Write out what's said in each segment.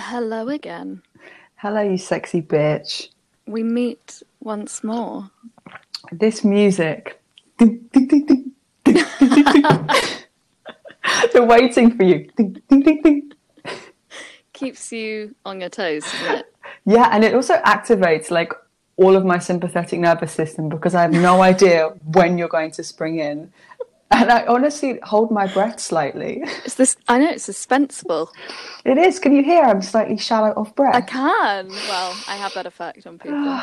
Hello again. Hello, you sexy bitch. We meet once more. This music. They're waiting for you. Keeps you on your toes, doesn't it? Yeah, and it also activates like all of my sympathetic nervous system because I have no idea when you're going to spring in. And I honestly hold my breath slightly. It's this, I know, it's suspenseful. It is. Can you hear I'm slightly shallow of breath? I can. Well, I have that effect on people.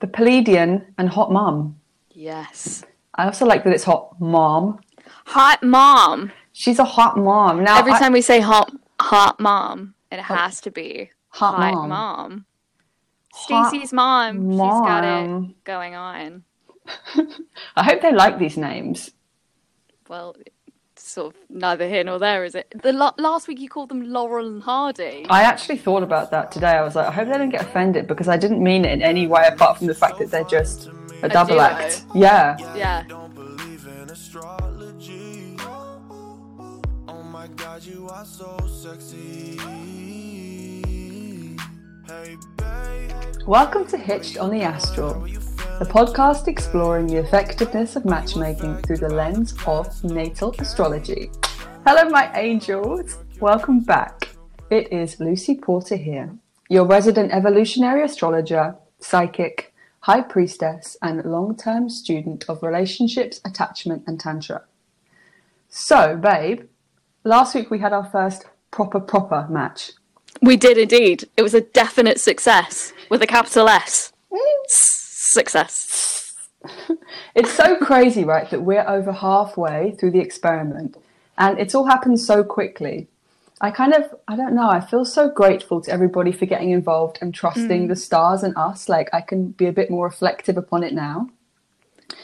The Pleiadian and Hot Mom. Yes. I also like that it's Hot Mom. Hot Mom. She's a hot mom. Now every time we say hot mom, it has to be hot mom. Stacey's mom. She's got it going on. I hope they like these names. Well, sort of neither here nor there, is it? The last week you called them Laurel and Hardy. I actually thought about that today. I was like, I hope they don't get offended because I didn't mean it in any way apart from the fact that they're just a double act. Yeah. Yeah. Oh my God, you are so sexy. Welcome to Hitched on the Astral, a podcast exploring the effectiveness of matchmaking through the lens of natal astrology. Hello, my angels. Welcome back. It is Lucy Porter here, your resident evolutionary astrologer, psychic, high priestess, and long-term student of relationships, attachment, and tantra. So, babe, last week we had our first proper match. We did indeed. It was a definite success with a capital S. Success. It's so crazy, right, that we're over halfway through the experiment and it's all happened so quickly. I feel so grateful to everybody for getting involved and trusting the stars and us. Like, I can be a bit more reflective upon it now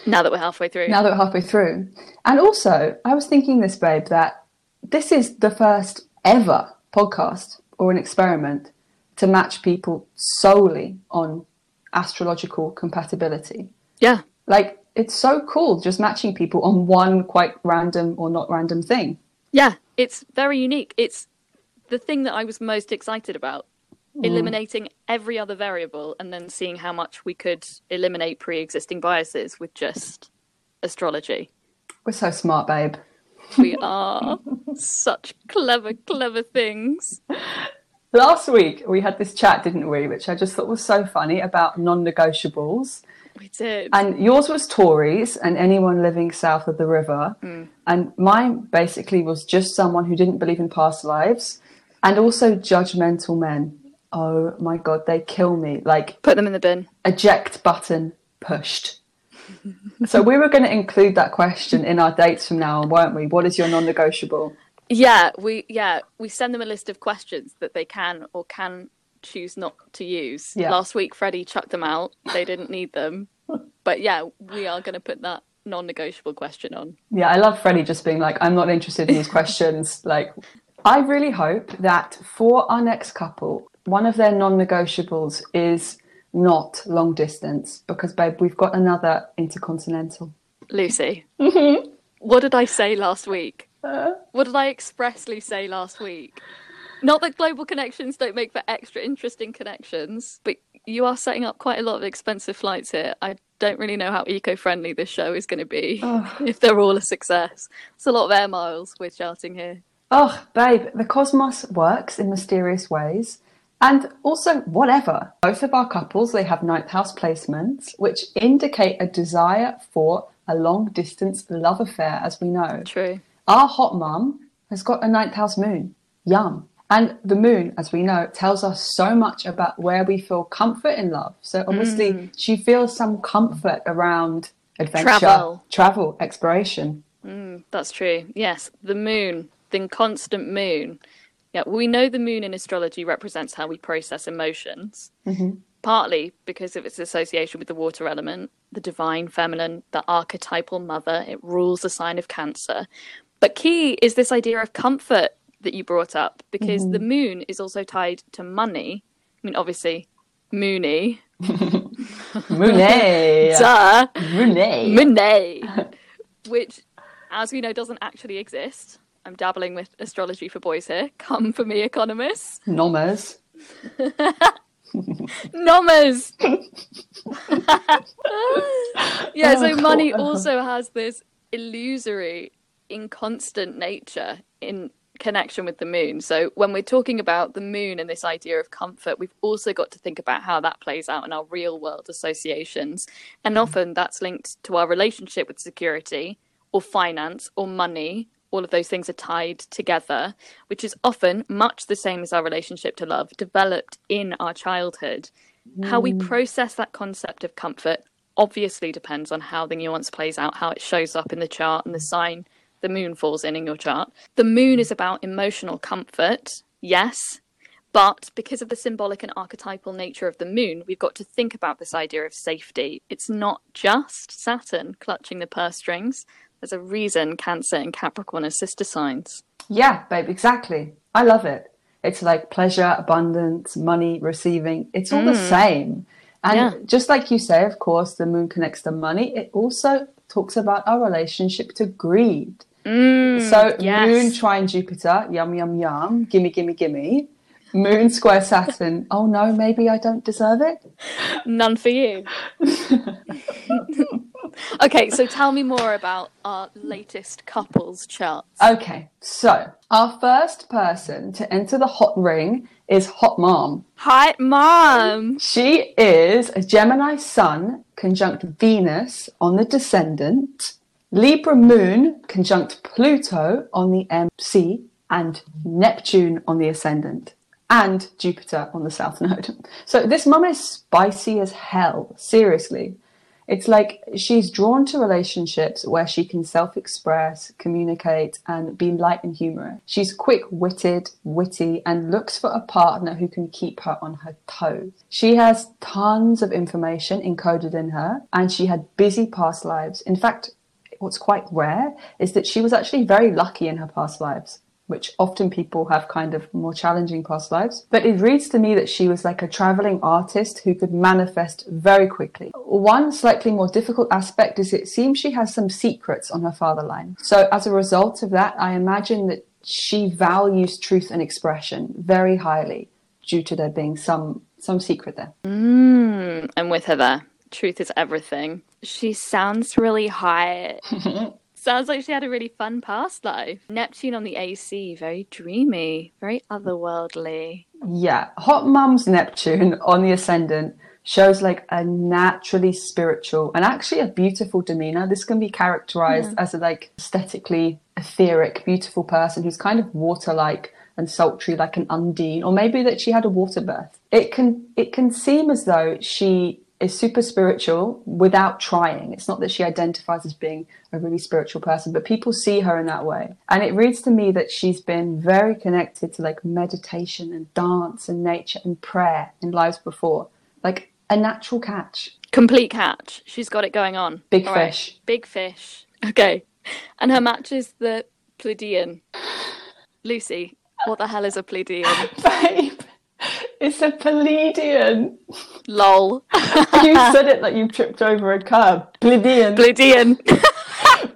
that we're halfway through. And also, I was thinking this, babe, that this is the first ever podcast or an experiment to match people solely on astrological compatibility. Yeah. Like, it's so cool just matching people on one quite random or not random thing. Yeah, it's very unique. It's the thing that I was most excited about, eliminating every other variable and then seeing how much we could eliminate pre-existing biases with just astrology. We're so smart, babe. We are. Such clever things. Last week, we had this chat, didn't we, which I just thought was so funny about non-negotiables. We did. And yours was Tories and anyone living south of the river. Mm. And mine basically was just someone who didn't believe in past lives and also judgmental men. Oh, my God, they kill me. Like, put them in the bin. Eject button pushed. So we were going to include that question in our dates from now on, weren't we? What is your non-negotiable? Yeah, we send them a list of questions that they can or can choose not to use. Yeah. Last week, Freddie chucked them out. They didn't need them. But yeah, we are going to put that non-negotiable question on. Yeah, I love Freddie just being like, I'm not interested in these questions. Like, I really hope that for our next couple, one of their non-negotiables is not long distance because, babe, we've got another intercontinental. Lucy, what did I say last week? What did I expressly say last week? Not that global connections don't make for extra interesting connections, but you are setting up quite a lot of expensive flights here. I don't really know how eco-friendly this show is going to be if they're all a success. It's a lot of air miles we're charting here. Oh, babe, the cosmos works in mysterious ways. And also, whatever. Both of our couples, they have ninth house placements, which indicate a desire for a long-distance love affair, as we know. True. Our hot mum has got a ninth house moon. Yum. And the moon, as we know, tells us so much about where we feel comfort in love. So obviously she feels some comfort around adventure, travel, exploration. That's true. Yes, the moon, the constant moon. Yeah, we know the moon in astrology represents how we process emotions, partly because of its association with the water element, the divine feminine, the archetypal mother. It rules the sign of Cancer. But key is this idea of comfort that you brought up, because the moon is also tied to money. I mean, obviously, Mooney. Mooney. Duh. Mooney. Mooney. Which, as we know, doesn't actually exist. I'm dabbling with astrology for boys here. Come for me, economists. Nommers. Nommers. Yeah, so money also has this illusory, inconstant nature in connection with the moon. So when we're talking about the moon and this idea of comfort, we've also got to think about how that plays out in our real world associations. And often that's linked to our relationship with security or finance or money. All of those things are tied together, which is often much the same as our relationship to love, developed in our childhood. How we process that concept of comfort obviously depends on how the nuance plays out, how it shows up in the chart and the sign the moon falls in your chart. The moon is about emotional comfort, yes, but because of the symbolic and archetypal nature of the moon, we've got to think about this idea of safety. It's not just Saturn clutching the purse strings. There's a reason Cancer and Capricorn are sister signs. Yeah, babe, exactly. I love it. It's like pleasure, abundance, money, receiving. It's all the same. And just like you say, of course, the moon connects to money. It also talks about our relationship to greed. So moon, trine Jupiter, yum, yum, yum, gimme, gimme, gimme. Moon square Saturn, oh no, maybe I don't deserve it. None for you. Okay, so tell me more about our latest couples charts. Okay, so our first person to enter the hot ring is Hot Mom. Hot Mom! She is a Gemini Sun conjunct Venus on the Descendant, Libra Moon conjunct Pluto on the MC, and Neptune on the Ascendant, and Jupiter on the South Node. So this mum is spicy as hell, seriously. It's like she's drawn to relationships where she can self-express, communicate, and be light and humorous. She's quick-witted, witty, and looks for a partner who can keep her on her toes. She has tons of information encoded in her, and she had busy past lives. In fact, what's quite rare is that she was actually very lucky in her past lives, which often people have kind of more challenging past lives. But it reads to me that she was like a traveling artist who could manifest very quickly. One slightly more difficult aspect is it seems she has some secrets on her father line. So as a result of that, I imagine that she values truth and expression very highly due to there being some secret there. I'm with her there. Truth is everything. She sounds really high. Sounds like she had a really fun past life. Neptune on the AC, very dreamy, very otherworldly. Yeah, Hot Mum's Neptune on the Ascendant shows like a naturally spiritual and actually a beautiful demeanor. This can be characterized as a like aesthetically etheric, beautiful person who's kind of water-like and sultry, like an Undine, or maybe that she had a water birth. It can seem as though she is super spiritual without trying. It's not that she identifies as being a really spiritual person, but people see her in that way. And it reads to me that she's been very connected to like meditation and dance and nature and prayer in lives before. Like a natural catch. Complete catch. She's got it going on. Big All fish. Right. Big fish. Okay. And her match is the Pleiadian. Lucy, what the hell is a Pleiadian? Babe. It's a Pleiadian. Lol. You said it like you tripped over a curb. Pleiadian. Pleiadian.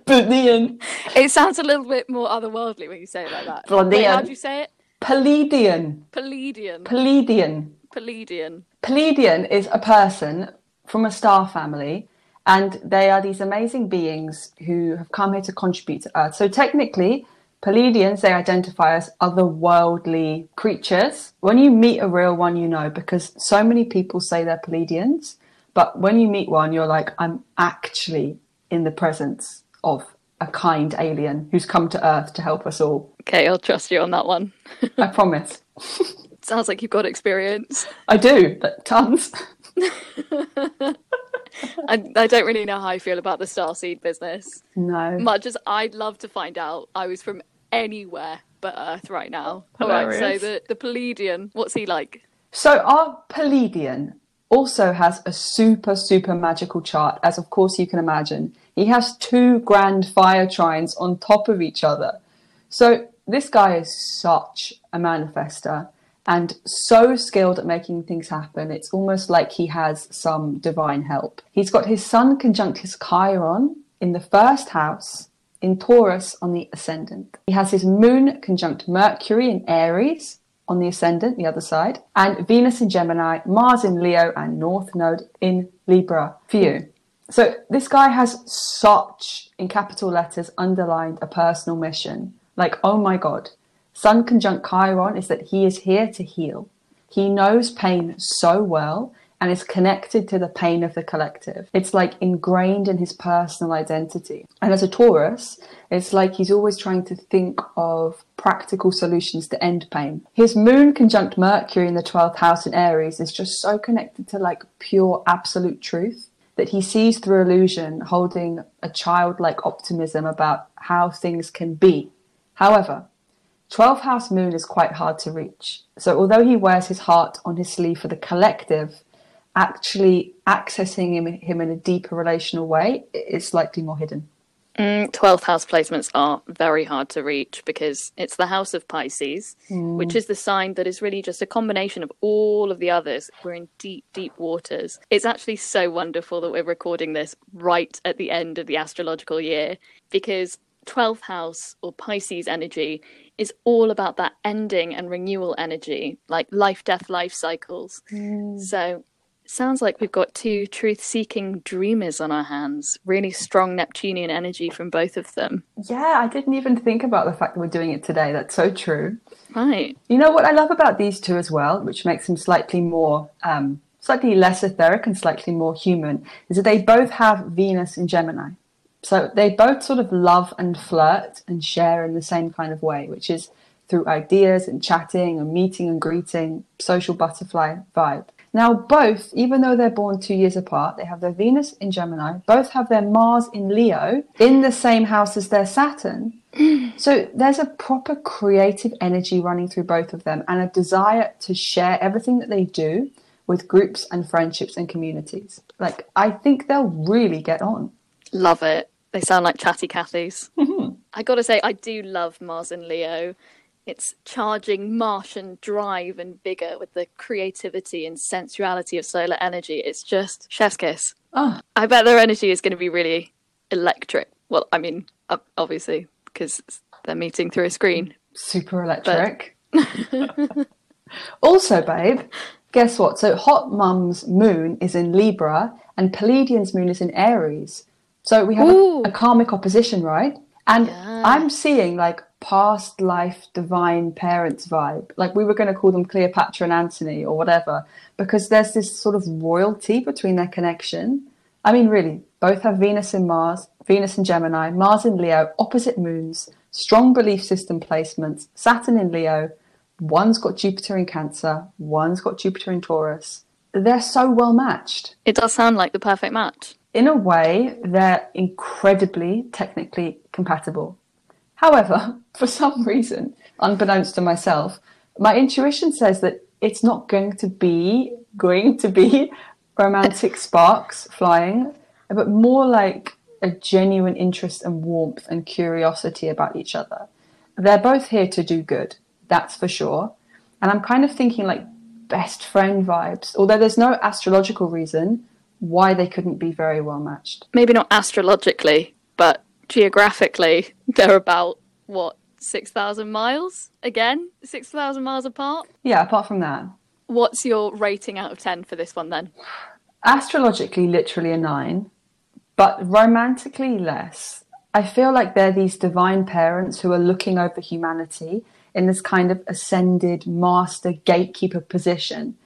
Pleiadian. It sounds a little bit more otherworldly when you say it like that. Wait, how do you say it? Pleiadian. Pleiadian. Pleiadian. Pleiadian. Pleiadian is a person from a star family, and they are these amazing beings who have come here to contribute to Earth. So technically, Pleiadians, they identify as otherworldly creatures. When you meet a real one, you know, because so many people say they're Pleiadians, but when you meet one, you're like, I'm actually in the presence of a kind alien who's come to Earth to help us all. Okay, I'll trust you on that one. I promise. Sounds like you've got experience. I do, tons. I don't really know how I feel about the starseed business. No. Much as I'd love to find out, I was from anywhere but Earth right now. Hilarious. All right, so the Pleiadian, what's he like? So our Pleiadian also has a super, super magical chart, as of course you can imagine. He has 2 grand fire trines on top of each other. So this guy is such a manifester and so skilled at making things happen. It's almost like he has some divine help. He's got his sun conjunct his Chiron in the first house in Taurus on the ascendant. He has his moon conjunct Mercury in Aries on the ascendant, the other side, and Venus in Gemini, Mars in Leo, and North Node in Libra for you. So this guy has such, in capital letters, underlined a personal mission. Like, oh my God, Sun conjunct Chiron is that he is here to heal. He knows pain so well and is connected to the pain of the collective. It's like ingrained in his personal identity. And as a Taurus, it's like he's always trying to think of practical solutions to end pain. His moon conjunct Mercury in the 12th house in Aries is just so connected to like pure absolute truth that he sees through illusion, holding a childlike optimism about how things can be. However, 12th house moon is quite hard to reach. So although he wears his heart on his sleeve for the collective, actually accessing him in a deeper relational way is likely more hidden. 12th house placements are very hard to reach because it's the house of Pisces, which is the sign that is really just a combination of all of the others. We're in deep, deep waters. It's actually so wonderful that we're recording this right at the end of the astrological year, because 12th house or Pisces energy is all about that ending and renewal energy, like life, death, life cycles. So sounds like we've got two truth-seeking dreamers on our hands. Really strong Neptunian energy from both of them. Yeah, I didn't even think about the fact that we're doing it today. That's so true. Right. You know what I love about these two as well, which makes them slightly more, slightly less etheric and slightly more human, is that they both have Venus in Gemini. So they both sort of love and flirt and share in the same kind of way, which is through ideas and chatting and meeting and greeting, social butterfly vibe. Now both, even though they're born 2 years apart, they have their Venus in Gemini, both have their Mars in Leo in the same house as their Saturn. So there's a proper creative energy running through both of them and a desire to share everything that they do with groups and friendships and communities. Like, I think they'll really get on. Love it. They sound like chatty Cathys. I gotta say, I do love Mars and Leo. It's charging Martian drive and vigour with the creativity and sensuality of solar energy. It's just chef's kiss. Oh. I bet their energy is going to be really electric. Well, I mean, obviously, because they're meeting through a screen. Super electric. But... Also, babe, guess what? So Hot Mum's moon is in Libra and Pleiadian's moon is in Aries. So we have a karmic opposition, right? And yeah. I'm seeing like past life divine parents vibe. Like, we were going to call them Cleopatra and Antony or whatever, because there's this sort of royalty between their connection. I mean, really, both have Venus in Gemini, Mars in Leo, opposite moons, strong belief system placements, Saturn in Leo, one's got Jupiter in Cancer, one's got Jupiter in Taurus. They're so well matched. It does sound like the perfect match. In a way, they're incredibly technically compatible. However, for some reason, unbeknownst to myself, my intuition says that it's not going to be romantic sparks flying, but more like a genuine interest and warmth and curiosity about each other. They're both here to do good, that's for sure. And I'm kind of thinking like best friend vibes, although there's no astrological reason why they couldn't be very well matched. Maybe not astrologically, but geographically, they're about, what, 6,000 miles? Again, 6,000 miles apart? Yeah, apart from that. What's your rating out of 10 for this one then? Astrologically, literally a 9, but romantically less. I feel like they're these divine parents who are looking over humanity in this kind of ascended master gatekeeper position.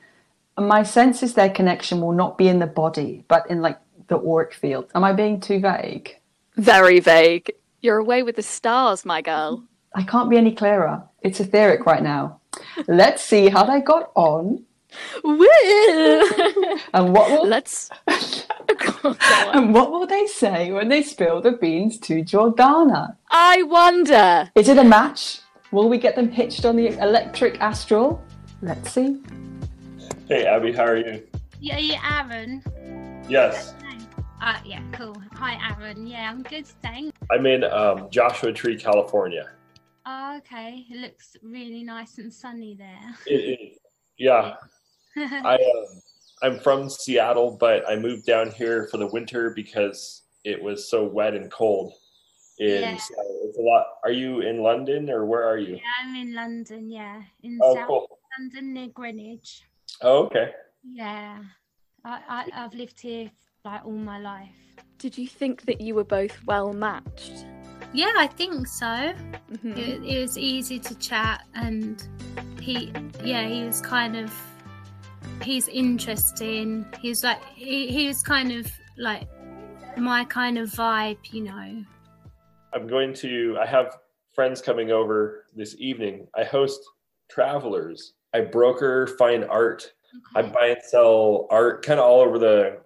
My sense is their connection will not be in the body, but in like the auric field. Am I being too vague? Very vague. You're away with the stars, my girl. I can't be any clearer. It's etheric right now. Let's see how they got on. And what will and what will they say when they spill the beans to Jordana? I wonder. Is it a match? Will we get them hitched on the electric astral? Let's see. Hey, Abby, how are you? Yeah, you Aaron? Yes. Yeah, cool. Hi, Aaron. Yeah, I'm good, thanks. I'm in Joshua Tree, California. Oh, okay. It looks really nice and sunny there. Yeah. I'm from Seattle, but I moved down here for the winter because it was so wet and cold. in Seattle. It's a lot. Are you in London or where are you? Yeah, I'm in London, yeah. In South London near Greenwich. Oh, okay. Yeah. I've lived here like all my life. Did you think that you were both well matched? Yeah, I think so. Mm-hmm. It was easy to chat, and he was kind of, he's interesting. He's like, he was kind of like my kind of vibe, you know. I have friends coming over this evening. I host travelers. I broker fine art. Okay. I buy and sell art kind of all over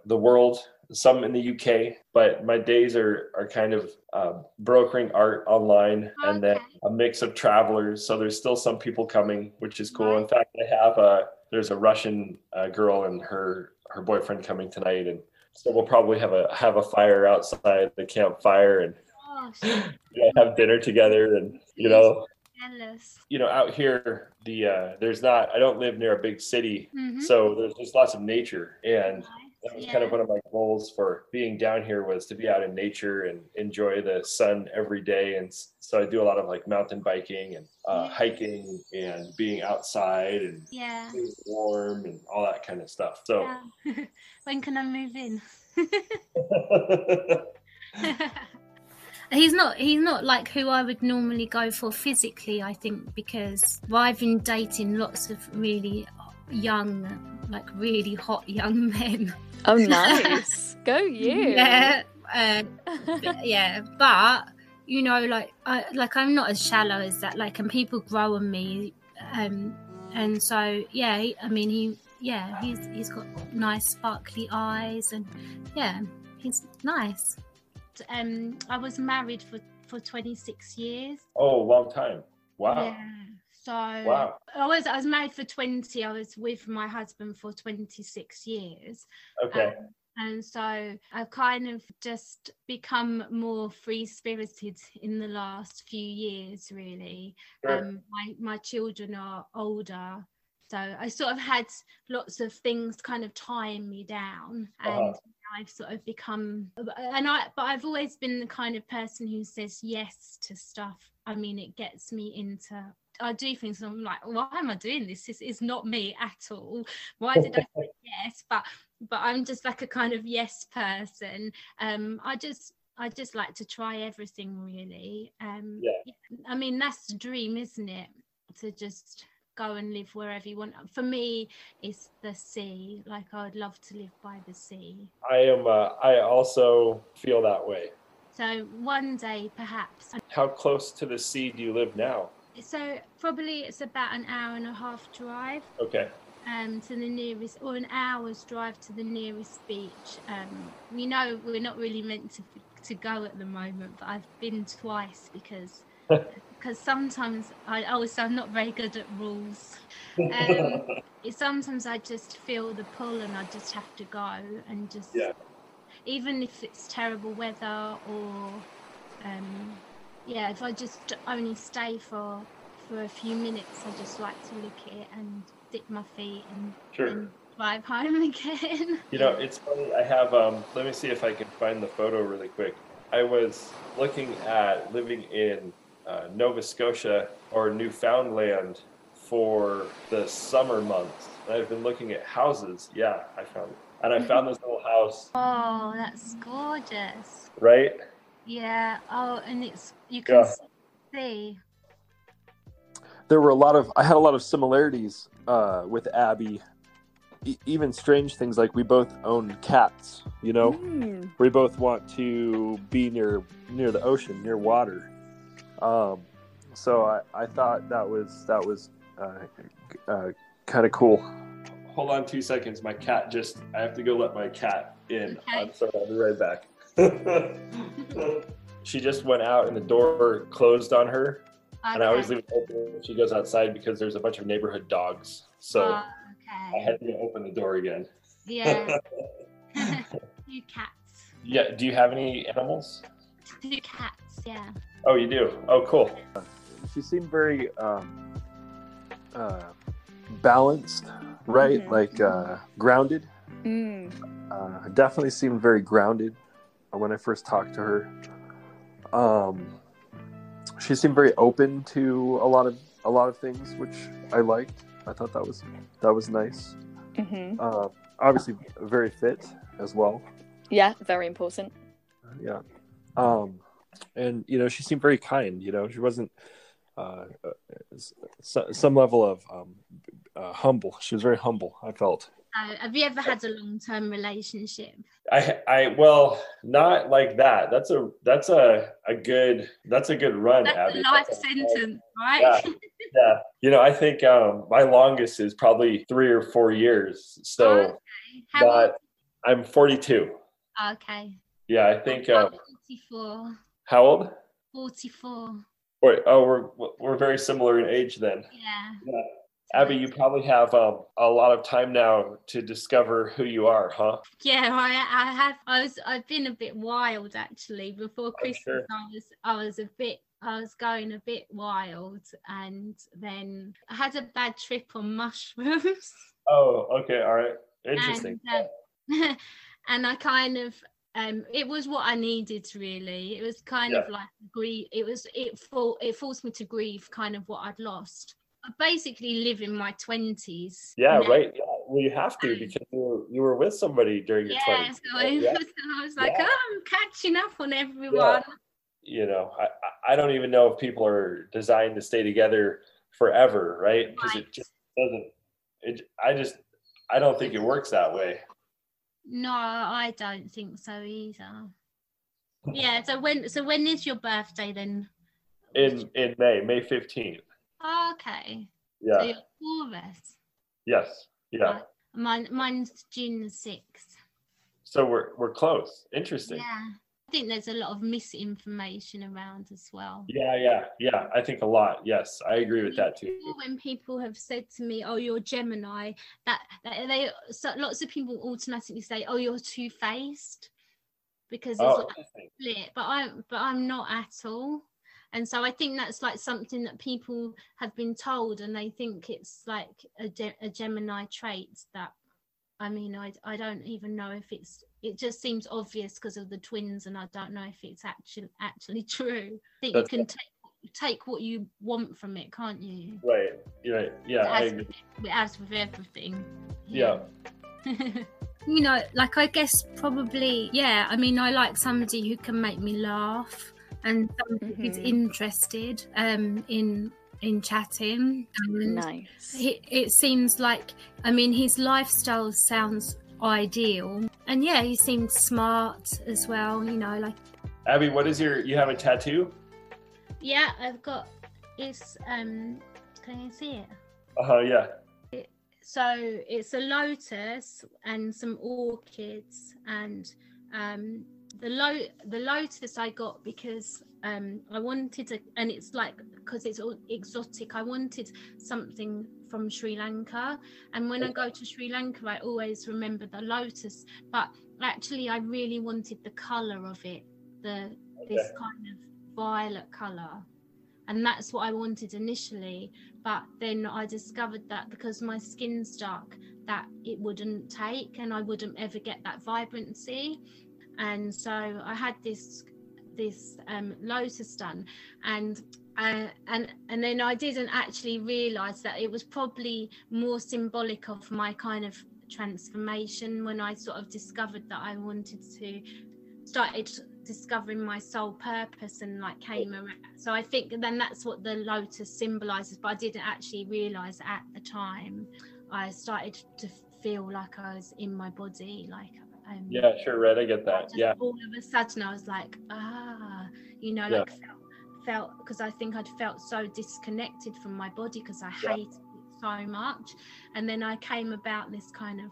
the world. Some in the UK, but my days are kind of brokering art online, okay, and then a mix of travelers. So there's still some people coming, which is cool. Right. In fact, I have there's a Russian girl and her boyfriend coming tonight, and so we'll probably have a fire outside the campfire and have dinner together, and you know. You know, out here, I don't live near a big city, mm-hmm, so there's just lots of nature, and that was kind of one of my goals for being down here, was to be out in nature and enjoy the sun every day. And so I do a lot of like mountain biking and hiking and being outside and being warm and all that kind of stuff. So when can I move in? He's not like who I would normally go for physically, I think, because I've been dating lots of really young, like really hot young men. Oh, nice. Go you. Yeah. Yeah. But, you know, like, I'm not as shallow as that. Like, and people grow on me. And so, yeah, I mean, he's got nice sparkly eyes, and yeah, he's nice. I was married for 26 years. Oh, long time. Wow. Yeah. So wow. I was married for 20. I was with my husband for 26 years. Okay. And so I've kind of just become more free-spirited in the last few years, really. Sure. My children are older, so I sort of had lots of things kind of tying me down, and I've sort of become, but I've always been the kind of person who says yes to stuff. I mean, it gets me into, I do things and I'm like, why am I doing this? This is not me at all. Why did I say yes? But I'm just like a kind of yes person. I just like to try everything, really. I mean, that's the dream, isn't it? To just go and live wherever you want. For me, it's the sea. Like, I would love to live by the sea. I also feel that way. So one day, perhaps. How close to the sea do you live now? So probably it's about an hour and a half drive. Okay. To the nearest, or an hour's drive to the nearest beach. You know, we're not really meant to go at the moment, but I've been twice because sometimes I'm not very good at rules. Sometimes I just feel the pull and I just have to go, and just even if it's terrible weather, or if I just only stay for a few minutes, I just like to look at it and dip my feet and drive home again. You know, it's funny. I have let me see if I can find the photo really quick. I was looking at living in Nova Scotia or Newfoundland for the summer months. And I've been looking at houses. Yeah, I found it. And I found this little house. Oh, that's gorgeous. Right? Yeah. Oh, and it's, you can see. There were I had a lot of similarities with Abby. Even strange things, like we both own cats, you know? Mm. We both want to be near the ocean, near water. So I thought that was kind of cool. Hold on 2 seconds. My cat I have to go let my cat in. Okay. I'm sorry, I'll be right back. She just went out and the door closed on her. Okay. And I always leave it open when she goes outside because there's a bunch of neighborhood dogs. So I had to open the door again. Yeah. 2 cats. Yeah. Do you have any animals? 2 cats, yeah. Oh, you do? Oh, cool. She seemed very balanced, right? Mm-hmm. Like grounded. Mm. Definitely seemed very grounded when I first talked to her. She seemed very open to a lot of things, which I liked. I thought that was nice. Mm-hmm. Obviously, very fit as well. Yeah, very important. Yeah, and she seemed very kind. She wasn't some level of humble. She was very humble, I felt. Have you ever had a long-term relationship? Well, not like that. That's a good run, that's Abby. A life sentence, right? Yeah. I think my longest is probably 3 or 4 years. So, okay. I'm 42. Okay. Yeah, I think. I'm 44. How old? 44. We're very similar in age then. Yeah. Abby, you probably have a lot of time now to discover who you are, huh? Yeah, I have. I've been a bit wild actually. Before Christmas, sure. I was going a bit wild, and then I had a bad trip on mushrooms. Oh, okay, all right, interesting. And I kind of. It was what I needed, really. It was kind of like grief. It forced me to grieve kind of what I'd lost. I basically live in my 20s. Yeah, now. Right. Yeah. Well, you have to, because you were with somebody during your 20s. So I was like, I'm catching up on everyone. Yeah. I don't even know if people are designed to stay together forever, right? Because it just doesn't. I don't think it works that way. No, I don't think so either. Yeah, so when is your birthday then? In May 15th. Oh, okay. Yeah. So you're Taurus. Yes. Yeah. Mine's June 6th. So we're close. Interesting. Yeah. I think there's a lot of misinformation around as well. Yeah. I think a lot. Yes, I agree with that too. When people have said to me, "Oh, you're Gemini," lots of people automatically say, "Oh, you're two-faced," because it's split. But I'm not at all. And so I think that's like something that people have been told, and they think it's like a Gemini trait that. I don't even know if it just seems obvious because of the twins, and I don't know if it's actually true. I think you can take what you want from it, can't you? Right. Yeah. As with everything. Yeah. I guess probably, yeah. I like somebody who can make me laugh and somebody who's interested in chatting, and nice. It seems like, his lifestyle sounds ideal, and he seems smart as well. Abby, what is you have a tattoo? Yeah, I've got. It's can you see it? Yeah. So it's a lotus and some orchids, and the lotus I got because. I wanted to, and it's like, because it's all exotic, I wanted something from Sri Lanka, and when I go to Sri Lanka I always remember the lotus, but actually I really wanted the colour of it, this kind of violet colour, and that's what I wanted initially, but then I discovered that because my skin's dark that it wouldn't take, and I wouldn't ever get that vibrancy, and so I had this lotus done, and then I didn't actually realize that it was probably more symbolic of my kind of transformation when I sort of discovered that I started discovering my soul purpose, and like came around. So I think then that's what the lotus symbolizes, but I didn't actually realize at the time. I started to feel like I was in my body, like yeah, sure, right, I get that. Yeah. All of a sudden I was like, felt, because I think I'd felt so disconnected from my body because I hated it so much. And then I came about this kind of,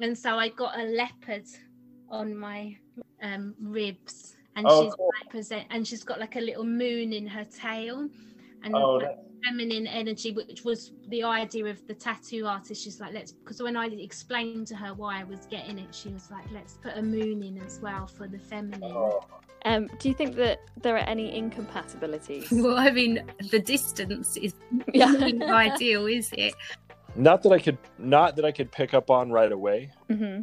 and so I got a leopard on my ribs, and she's cool. And she's got like a little moon in her tail, and feminine energy, which was the idea of the tattoo artist. She's like, because when I explained to her why I was getting it, she was like, let's put a moon in as well for the feminine. Do you think that there are any incompatibilities? Well, the distance is not ideal, is it? Not that I could pick up on right away. Mm-hmm.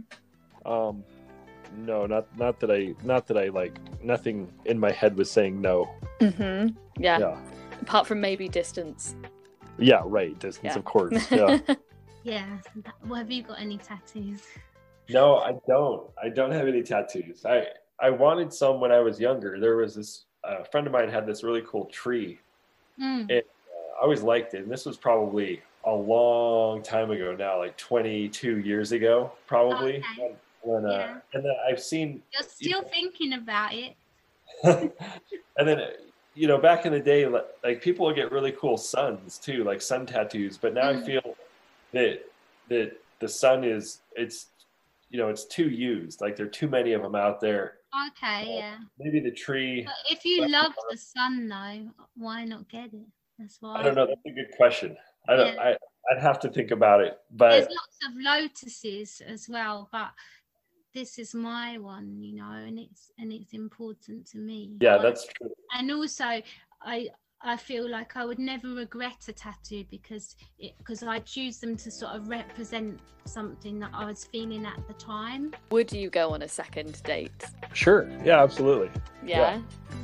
no, not that I like, nothing in my head was saying no. Mm-hmm. Yeah. Apart from maybe distance. Yeah, right. Distance, yeah. Of course. Yeah. Yeah. Well, have you got any tattoos? No, I don't. I don't have any tattoos. I wanted some when I was younger. There was this friend of mine had this really cool tree. Mm. And I always liked it. And this was probably a long time ago now, like 22 years ago, probably. Okay. When and then I've seen... You're still thinking about it. And then... You know, back in the day, like people would get really cool suns too, like sun tattoos. But now I feel that the sun is, it's, you know, it's too used. Like there are too many of them out there. Okay, yeah. Maybe the tree. But if you love the sun, though, why not get it? That's why. I don't know. That's a good question. I don't. Yeah. I'd have to think about it. But there's lots of lotuses as well, but. This is my one, you know, and it's important to me. Yeah, that's true. And also, I feel like I would never regret a tattoo because I choose them to sort of represent something that I was feeling at the time. Would you go on a second date? Sure. Yeah, absolutely. Yeah.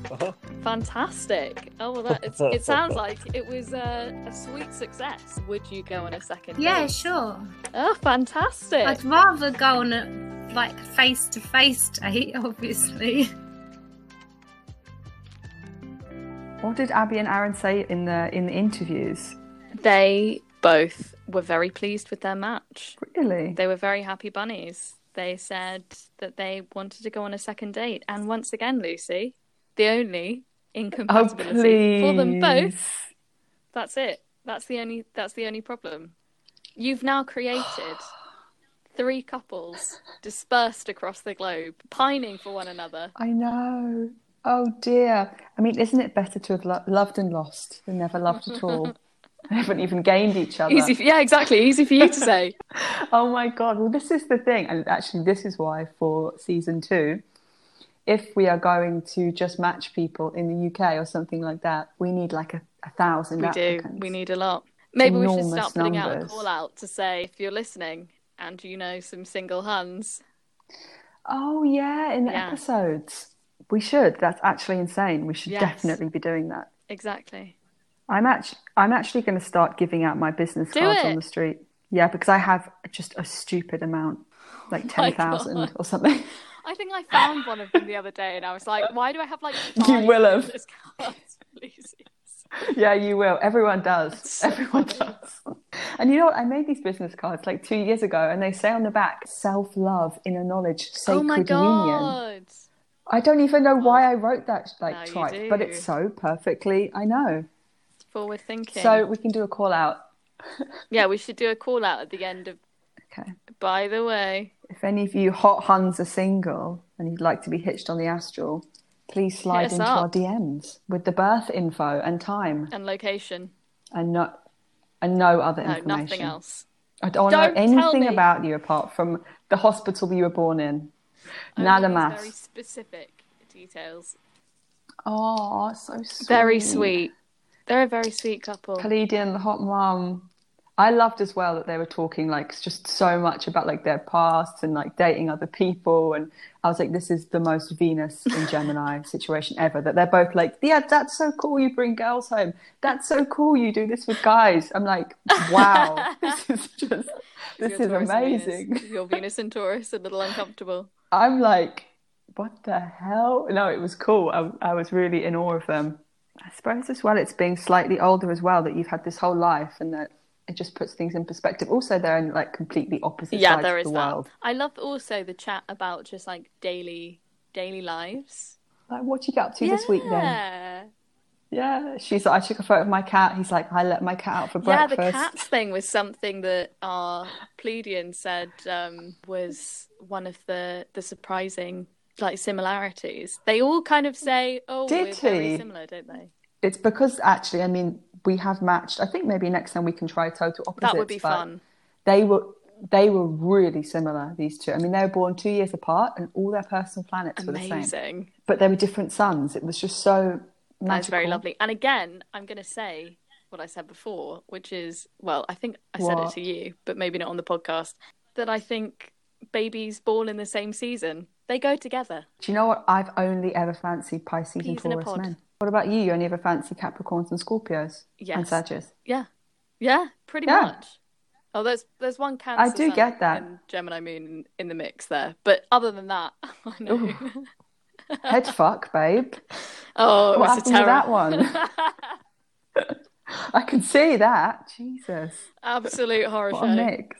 Uh-huh. Fantastic. Oh, well, it sounds like it was a sweet success. Would you go on a second date? Yeah, sure. Oh, fantastic. I'd rather go on a like face-to-face date, obviously. What did Abby and Aaron say in the interviews? They both were very pleased with their match. Really? They were very happy bunnies. They said that they wanted to go on a second date. And once again, Lucy, the only incompatibility for them both. That's it. That's the only problem. You've now created 3 couples dispersed across the globe, pining for one another. I know. Oh, dear. I mean, isn't it better to have loved and lost than never loved at all? They haven't even gained each other. Yeah, exactly. Easy for you to say. Oh, my God. Well, this is the thing. And actually, this is why for season 2, if we are going to just match people in the UK or something like that, we need like 1,000 applicants. We do. We need a lot. Maybe we should start putting out a call out to say, if you're listening... And you know some single Huns. Oh, yeah, in the episodes. We should. That's actually insane. We should definitely be doing that. Exactly. I'm actually going to start giving out my business cards on the street. Yeah, because I have just a stupid amount, like 10,000 or something. I think I found one of them the other day and I was like, why do I have like 5 you will have. Business cards, please? Yeah, you will. Everyone does. Everyone does. And you know what? I made these business cards like 2 years ago and they say on the back, self-love, inner knowledge, sacred union. Oh my God. I don't even know why I wrote that twice, but it's so perfectly, I know. It's forward thinking. So we can do a call out. Yeah, we should do a call out at the end of... Okay. By the way. If any of you hot Huns are single and you'd like to be hitched on the astral... Please slide into our DMs with the birth info and time. And location. And no other information. Nothing else. I don't know anything about you apart from the hospital you were born in. Nada más. Very specific details. Oh, so sweet. Very sweet. They're a very sweet couple. Pleiadian, the hot mum. I loved as well that they were talking like just so much about like their past and like dating other people, and I was like, this is the most Venus in Gemini situation ever. That they're both like, yeah, that's so cool. You bring girls home. That's so cool. You do this with guys. I'm like, wow, this is amazing. Venus. Your Venus and Taurus a little uncomfortable. I'm like, what the hell? No, it was cool. I was really in awe of them. I suppose as well, it's being slightly older as well that you've had this whole life and that. It just puts things in perspective. Also, they're in like completely opposite sides of the world. I love also the chat about just like daily lives. Like, what you get up to this week then? Yeah. She's like, I took a photo of my cat. He's like, I let my cat out for breakfast. Yeah, the cats thing was something that our Pleiadian said was one of the surprising like similarities. They all kind of say, very similar, don't they? It's because actually, I mean, we have matched. I think maybe next time we can try total opposites. That would be fun. They were really similar, these two. I mean, they were born 2 years apart and all their personal planets were the same. But they were different suns. It was just so magical. That's very lovely. And again, I'm going to say what I said before, which is, well, I think I said it to you, but maybe not on the podcast, that I think babies born in the same season. They go together. Do you know what? I've only ever fancied Pisces and Taurus men. What about you? You only ever fancy Capricorns and Scorpios and Sagittarius. Yeah. Yeah, pretty much. Oh, there's one Cancer. I do get that. And Gemini moon in the mix there. But other than that, I know. Head fuck, babe. Oh, it was a terror. That one. I can see that. Jesus. Absolute horror show. What a mix.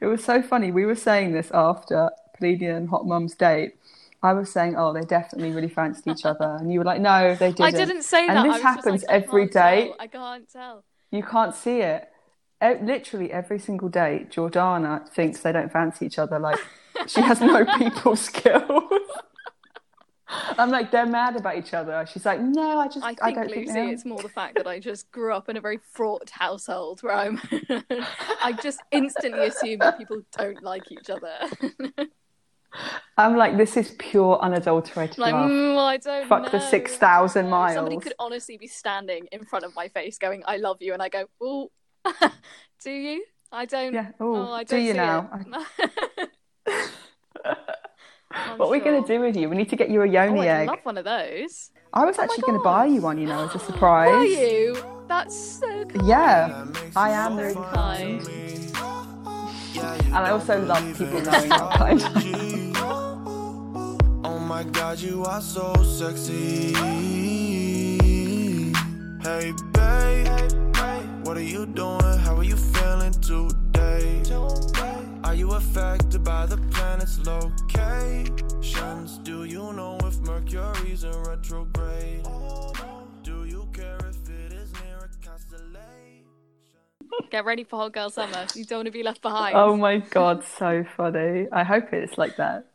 It was so funny. We were saying this after Pleiadian Hot Mum's date. I was saying, oh, they definitely really fancied each other. And you were like, no, they didn't. I didn't say that. And this happens every day. I can't tell. You can't see it. Literally every single day, Jordana thinks they don't fancy each other. Like, she has no people skills. I'm like, they're mad about each other. She's like, no, I don't think, Lucy, it's more the fact that I just grew up in a very fraught household where I just instantly assume that people don't like each other. I'm like, this is pure unadulterated love. I don't know. Fuck the 6,000 miles. Somebody could honestly be standing in front of my face going, I love you. And I go, oh, do you? I don't. Yeah. Oh, I don't. Do you now? What are we going to do with you? We need to get you a yoni egg. I love one of those. I was actually going to buy you one, as a surprise. Were you? That's so kind. Yeah, I am very kind. And I also love people knowing how kind I am. Oh my God, you are so sexy. Hey, babe, what are you doing? How are you feeling today? Are you affected by the planet's locations? Do you know if Mercury's in retrograde? Do you care if it is near a constellation? Get ready for Hot Girl Summer. You don't want to be left behind. Oh my God, so funny. I hope it's like that.